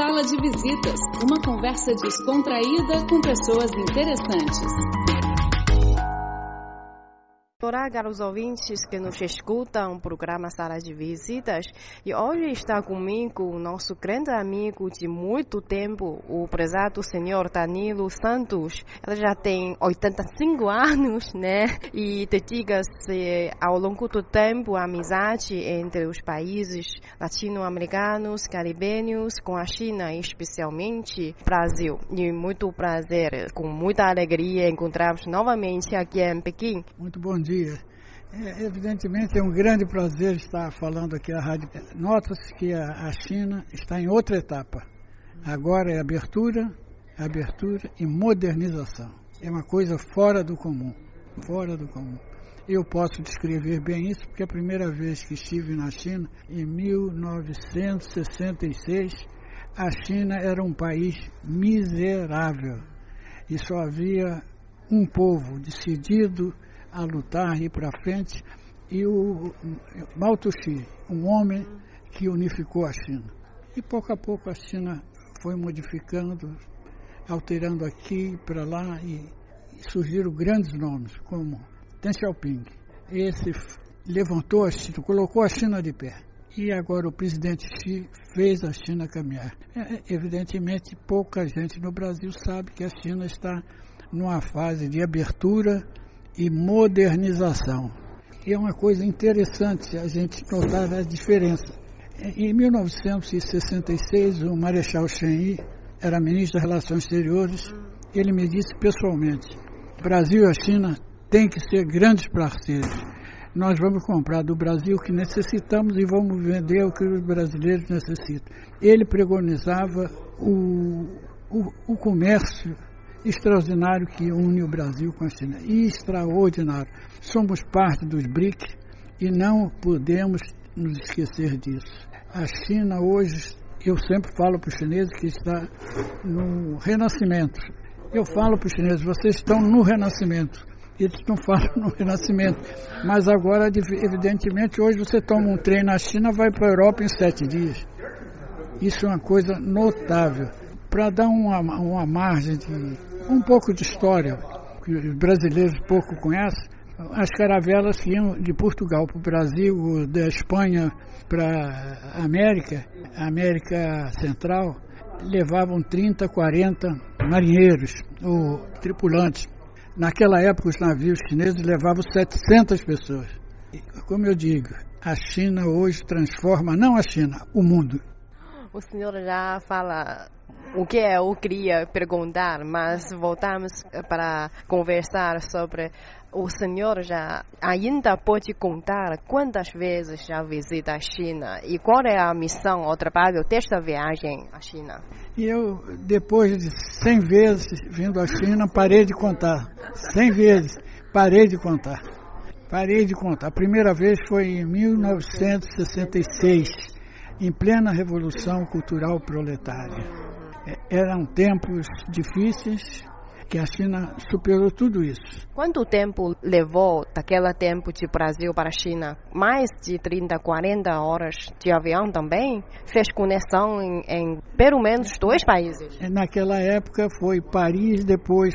Sala de Visitas, uma conversa descontraída com pessoas interessantes. Olá, caros ouvintes que nos escutam, o programa Sala de Visitas. E hoje está comigo o nosso grande amigo de muito tempo, o prezado senhor Danilo Santos. Ele já tem 85 anos, né? E dedica-se ao longo do tempo a amizade entre os países latino-americanos, caribenhos, com a China, especialmente Brasil. E muito prazer, com muita alegria, encontramos novamente aqui em Pequim. Muito bom dia. Evidentemente é um grande prazer estar falando aqui à rádio. Nota-se que a China está em outra etapa. Agora é abertura e modernização. É uma coisa fora do comum. Eu posso descrever bem isso porque a primeira vez que estive na China, em 1966, a China era um país miserável e só havia um povo decidido a lutar, ir para frente, e o Mao Tse Tung, um homem que unificou a China. E pouco a pouco a China foi modificando, alterando aqui para lá, e surgiram grandes nomes, como Deng Xiaoping. Esse levantou a China, colocou a China de pé. E agora o presidente Xi fez a China caminhar. Evidentemente, pouca gente no Brasil sabe que a China está numa fase de abertura e modernização. É uma coisa interessante a gente notar a diferença. Em 1966, o Marechal Chen Yi era ministro das Relações Exteriores. Ele me disse pessoalmente: Brasil e a China têm que ser grandes parceiros. Nós vamos comprar do Brasil o que necessitamos e vamos vender o que os brasileiros necessitam. Ele pregonizava o comércio extraordinário que une o Brasil com a China. Extraordinário. Somos parte dos BRIC e não podemos nos esquecer disso. A China hoje, eu sempre falo para os chineses que está no renascimento. Eu falo para os chineses, vocês estão no renascimento. Eles não falam no renascimento. Mas agora, evidentemente, hoje você toma um trem na China, vai para a Europa em 7 dias. Isso é uma coisa notável. Para dar uma margem de um pouco de história, que os brasileiros pouco conhecem, as caravelas que iam de Portugal para o Brasil, da Espanha para a América Central, levavam 30, 40 marinheiros ou tripulantes. Naquela época, os navios chineses levavam 700 pessoas. E, como eu digo, a China hoje transforma, não a China, o mundo. O senhor já fala o que eu queria perguntar, mas voltamos para conversar sobre... O senhor já ainda pode contar quantas vezes já visita a China e qual é a missão ou trabalho desta viagem à China? Eu, depois de 100 vezes vindo à China, parei de contar. 100 vezes, parei de contar. A primeira vez foi em 1966, em plena Revolução Cultural Proletária. Eram tempos difíceis, que a China superou tudo isso. Quanto tempo levou daquele tempo de Brasil para a China? Mais de 30, 40 horas de avião também? Fez conexão em pelo menos 2 países? Naquela época foi Paris, depois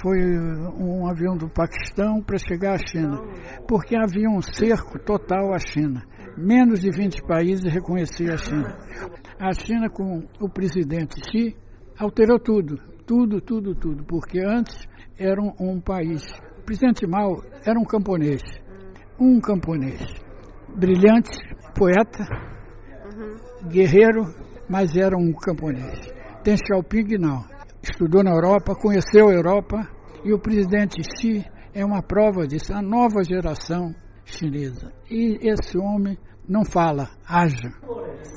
foi um avião do Paquistão para chegar à China. Porque havia um cerco total à China. Menos de 20 países reconheciam a China. A China, com o presidente Xi, alterou tudo. Tudo, porque antes era um país. O presidente Mao era um camponês, brilhante, poeta, guerreiro, mas era um camponês. Deng Xiaoping não, estudou na Europa, conheceu a Europa, e o presidente Xi é uma prova disso, a nova geração chinesa. E esse homem não fala, age.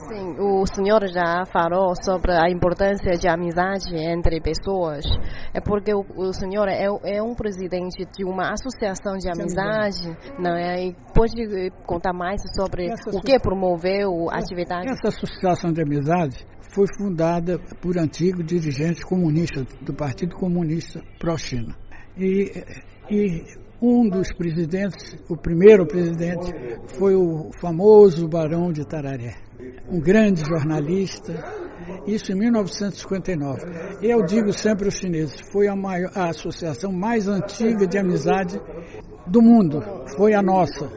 Sim, o senhor já falou sobre a importância de amizade entre pessoas. É porque o senhor é um presidente de uma associação de amizade, não é? E pode contar mais sobre o que promoveu a atividade? Essa associação de amizade foi fundada por antigos dirigentes comunistas do Partido Comunista pró-China. E um dos presidentes, o primeiro presidente, foi o famoso Barão de Tararé, um grande jornalista, isso em 1959. Eu digo sempre aos chineses, foi a associação mais antiga de amizade do mundo, foi a nossa.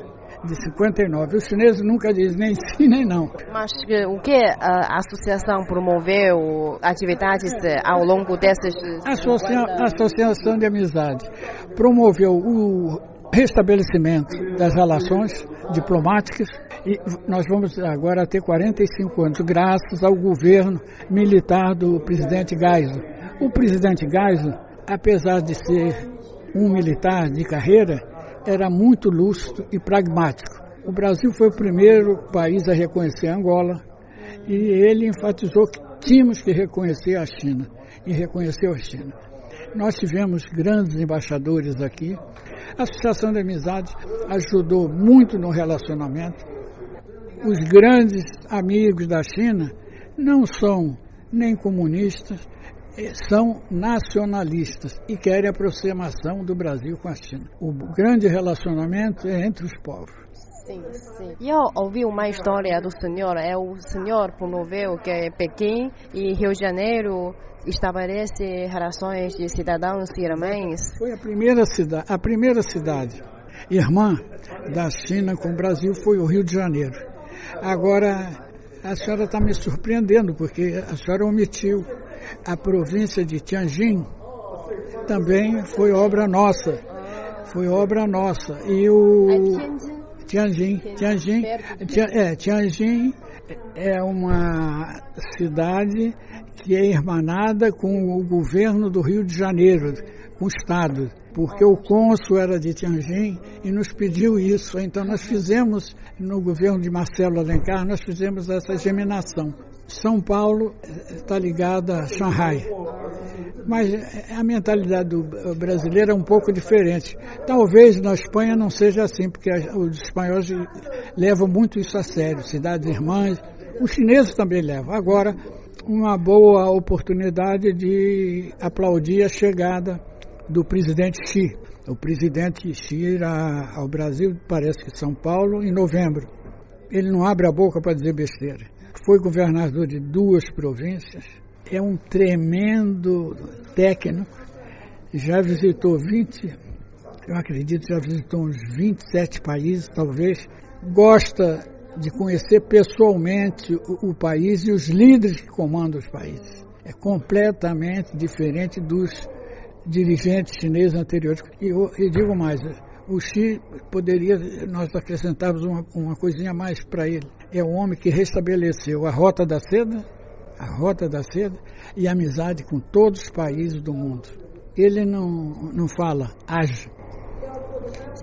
De 59. Os chineses nunca dizem nem sim nem não. Mas o que a associação promoveu atividades ao longo desses... A associação de amizade promoveu o restabelecimento das relações diplomáticas e nós vamos agora ter 45 anos, graças ao governo militar do presidente Geisel. O presidente Geisel, apesar de ser um militar de carreira, era muito lúcido e pragmático. O Brasil foi o primeiro país a reconhecer a Angola e ele enfatizou que tínhamos que reconhecer a China e reconheceu a China. Nós tivemos grandes embaixadores aqui. A Associação de Amizades ajudou muito no relacionamento. Os grandes amigos da China não são nem comunistas, são nacionalistas e querem a aproximação do Brasil com a China. O grande relacionamento é entre os povos. Sim, sim. E eu ouvi uma história do senhor. É o senhor promoveu que Pequim e Rio de Janeiro estabelece relações de cidadãos e irmãs. Foi a primeira cidade irmã da China com o Brasil foi o Rio de Janeiro. Agora, a senhora está me surpreendendo porque a senhora omitiu. A província de Tianjin também foi obra nossa. Foi obra nossa. E o Tianjin é uma cidade que é irmanada com o governo do Rio de Janeiro, com o Estado, porque o cônsul era de Tianjin e nos pediu isso. Então nós fizemos, no governo de Marcelo Alencar, nós fizemos essa germinação. São Paulo está ligada a Xangai, mas a mentalidade brasileira é um pouco diferente. Talvez na Espanha não seja assim, porque os espanhóis levam muito isso a sério, cidades irmãs, os chineses também levam. Agora, uma boa oportunidade de aplaudir a chegada do presidente Xi. O presidente Xi irá ao Brasil, parece que São Paulo, em novembro. Ele não abre a boca para dizer besteira. Foi governador de 2 províncias, é um tremendo técnico, já visitou 20, eu acredito, já visitou uns 27 países, talvez, gosta de conhecer pessoalmente o país e os líderes que comandam os países. É completamente diferente dos dirigentes chineses anteriores. E digo mais, o Xi poderia, nós acrescentarmos uma coisinha mais para ele. É um homem que restabeleceu a rota da seda e a amizade com todos os países do mundo. Ele não fala, age.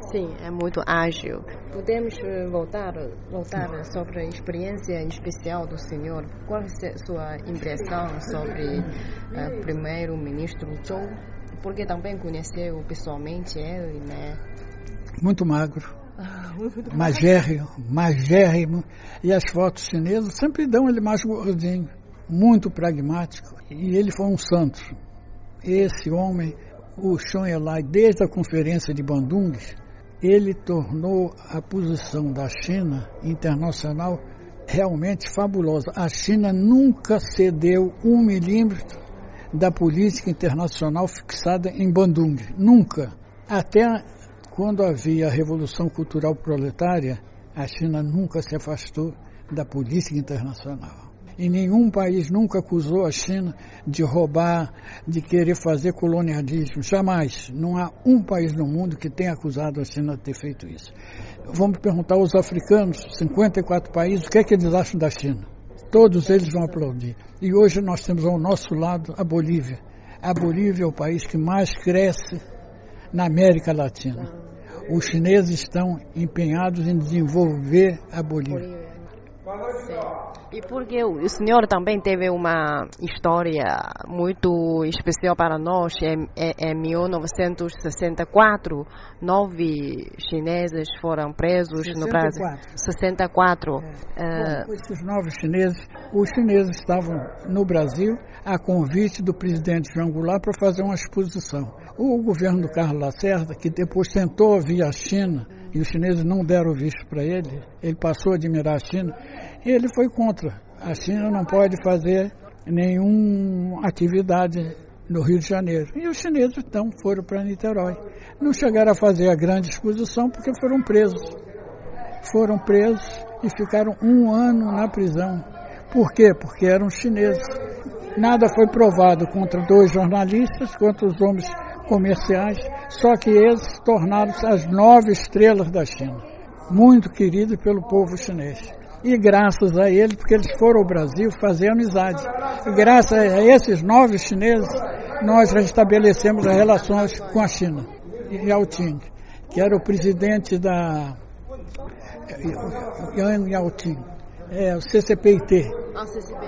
Sim, é muito ágil. Podemos voltar sobre a experiência especial do senhor. Qual é a sua impressão sobre o primeiro-ministro Zhou? Porque também conheceu pessoalmente ele, né? Muito magro, magérrimo, e as fotos chinesas sempre dão ele mais gordinho, muito pragmático, e ele foi um santo. Esse homem, o Chou Enlai, desde a conferência de Bandung, ele tornou a posição da China internacional realmente fabulosa. A China nunca cedeu 1 milímetro da política internacional fixada em Bandung, nunca. Até quando havia a Revolução Cultural Proletária, a China nunca se afastou da política internacional. E nenhum país nunca acusou a China de roubar, de querer fazer colonialismo. Jamais. Não há um país no mundo que tenha acusado a China de ter feito isso. Vamos perguntar aos africanos, 54 países, o que é que eles acham da China? Todos eles vão aplaudir. E hoje nós temos ao nosso lado a Bolívia. A Bolívia é o país que mais cresce na América Latina. Os chineses estão empenhados em desenvolver a Bolívia. Sim. E porque o senhor também teve uma história muito especial para nós. Em 1964, 9 chineses foram presos 64. No Brasil. 64. Bom, esses 9 chineses, os chineses estavam no Brasil a convite do presidente João Goulart para fazer uma exposição. O governo do Carlos Lacerda, que depois tentou vir à China, e os chineses não deram visto para ele, ele passou a admirar a China, e ele foi contra. A China não pode fazer nenhuma atividade no Rio de Janeiro. E os chineses, então, foram para Niterói. Não chegaram a fazer a grande exposição porque foram presos. Foram presos e ficaram um ano na prisão. Por quê? Porque eram chineses. Nada foi provado contra dois jornalistas, contra os homens comerciais, só que eles tornaram-se as 9 estrelas da China, muito queridos pelo povo chinês. E graças a eles, porque eles foram ao Brasil fazer amizade. E graças a esses 9 chineses, nós restabelecemos as relações com a China. E Yao Ting, que era o presidente da... Yao Ting, o CCPIT.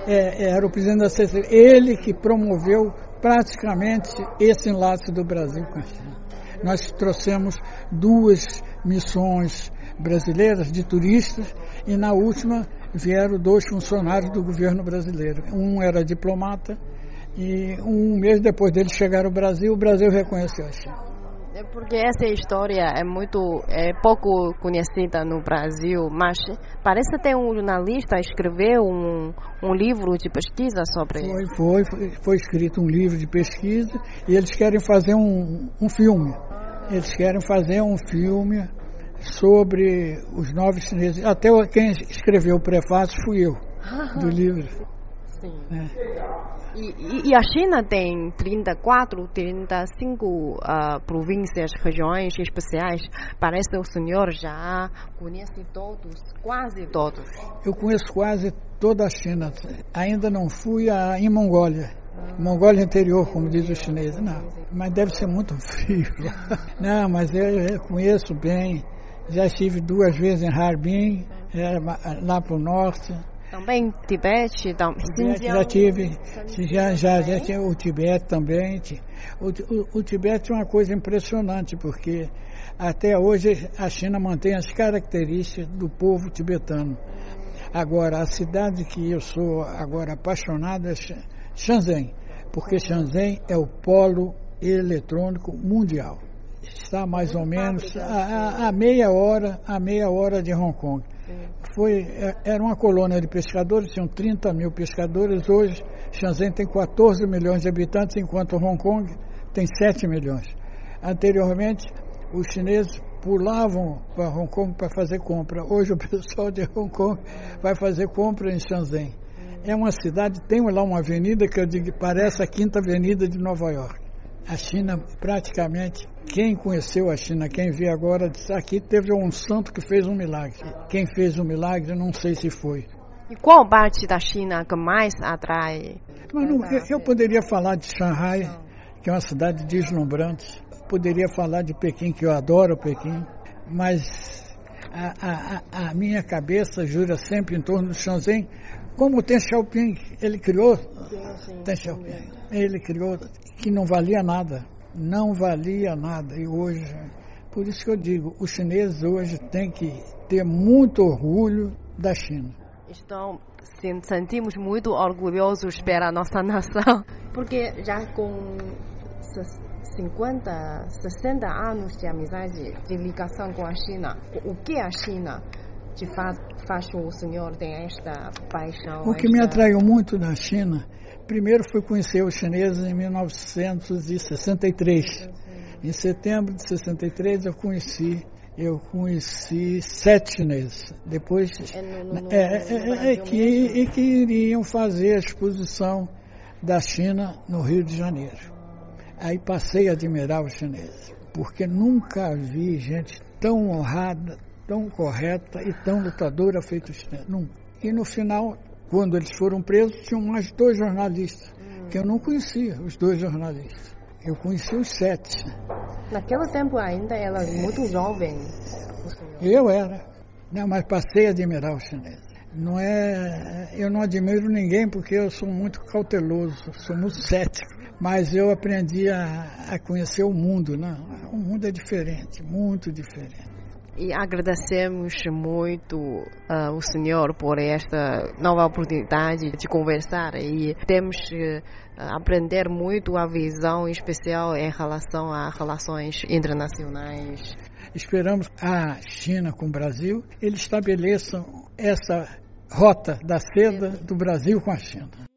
Era o presidente da CCPIT. Ele que promoveu praticamente esse enlace do Brasil com a China. Nós trouxemos 2 missões brasileiras de turistas e na última vieram 2 funcionários do governo brasileiro. Um era diplomata e um mês depois dele chegaram ao Brasil, o Brasil reconheceu a China. É porque essa história é muito pouco conhecida no Brasil, mas parece ter um jornalista escreveu um livro de pesquisa sobre isso. Foi escrito um livro de pesquisa e eles querem fazer um filme. Eles querem fazer um filme sobre os 9 chineses. Até quem escreveu o prefácio fui eu, do livro. Sim. E a China tem 34, 35 províncias, regiões especiais. Parece que o senhor já conhece todos, quase todos. Eu conheço quase toda a China. Ainda não fui em Mongólia. Mongólia interior, como diz o chinês. Não, mas deve ser muito frio. Não, mas eu conheço bem. Já estive 2 vezes em Harbin, lá para o norte. Também Tibete, já tive o Tibete também. O Tibete é uma coisa impressionante, porque até hoje a China mantém as características do povo tibetano. Agora, a cidade que eu sou agora apaixonado é Shenzhen, porque Shenzhen é o polo eletrônico mundial. Está mais ou menos a meia hora de Hong Kong. Era uma colônia de pescadores, tinham 30 mil pescadores. Hoje, Shenzhen tem 14 milhões de habitantes, enquanto Hong Kong tem 7 milhões. Anteriormente, os chineses pulavam para Hong Kong para fazer compra. Hoje, o pessoal de Hong Kong vai fazer compra em Shenzhen. É uma cidade, tem lá uma avenida que eu digo, parece a 5ª Avenida de Nova York. A China, praticamente, quem conheceu a China, quem vê agora, diz, aqui teve um santo que fez um milagre. Quem fez um milagre, não sei se foi. E qual parte da China que mais atrai? Eu poderia falar de Xangai, que é uma cidade deslumbrante. Poderia falar de Pequim, que eu adoro Pequim, mas a minha cabeça gira sempre em torno do Shenzhen. Como o Deng Xiaoping, ele criou que não valia nada, não valia nada. E hoje, por isso que eu digo, os chineses hoje têm que ter muito orgulho da China. Sentimos muito orgulhosos pela nossa nação, porque já com 50, 60 anos de amizade, de ligação com a China, o que a China... de fato, o senhor tem esta paixão? O que me atraiu muito na China, primeiro fui conhecer os chineses em 1963. Em setembro de 63 eu conheci 7 chineses. Depois que iriam fazer a exposição da China no Rio de Janeiro. Aí passei a admirar os chineses, porque nunca vi gente tão honrada, tão correta e tão lutadora feito os chineses. E no final, quando eles foram presos, tinham mais 2 jornalistas, que eu não conhecia, os 2 jornalistas. Eu conheci os 7. Naquele tempo ainda era muito jovem. Eu era. Não, mas passei a admirar os chineses. Eu não admiro ninguém porque eu sou muito cauteloso, sou muito cético. Mas eu aprendi a conhecer o mundo, né? O mundo é diferente, muito diferente. E agradecemos muito ao senhor por esta nova oportunidade de conversar e temos que aprender muito a visão especial em relação a relações internacionais. Esperamos que a China com o Brasil, eles estabeleçam essa rota da seda do Brasil com a China.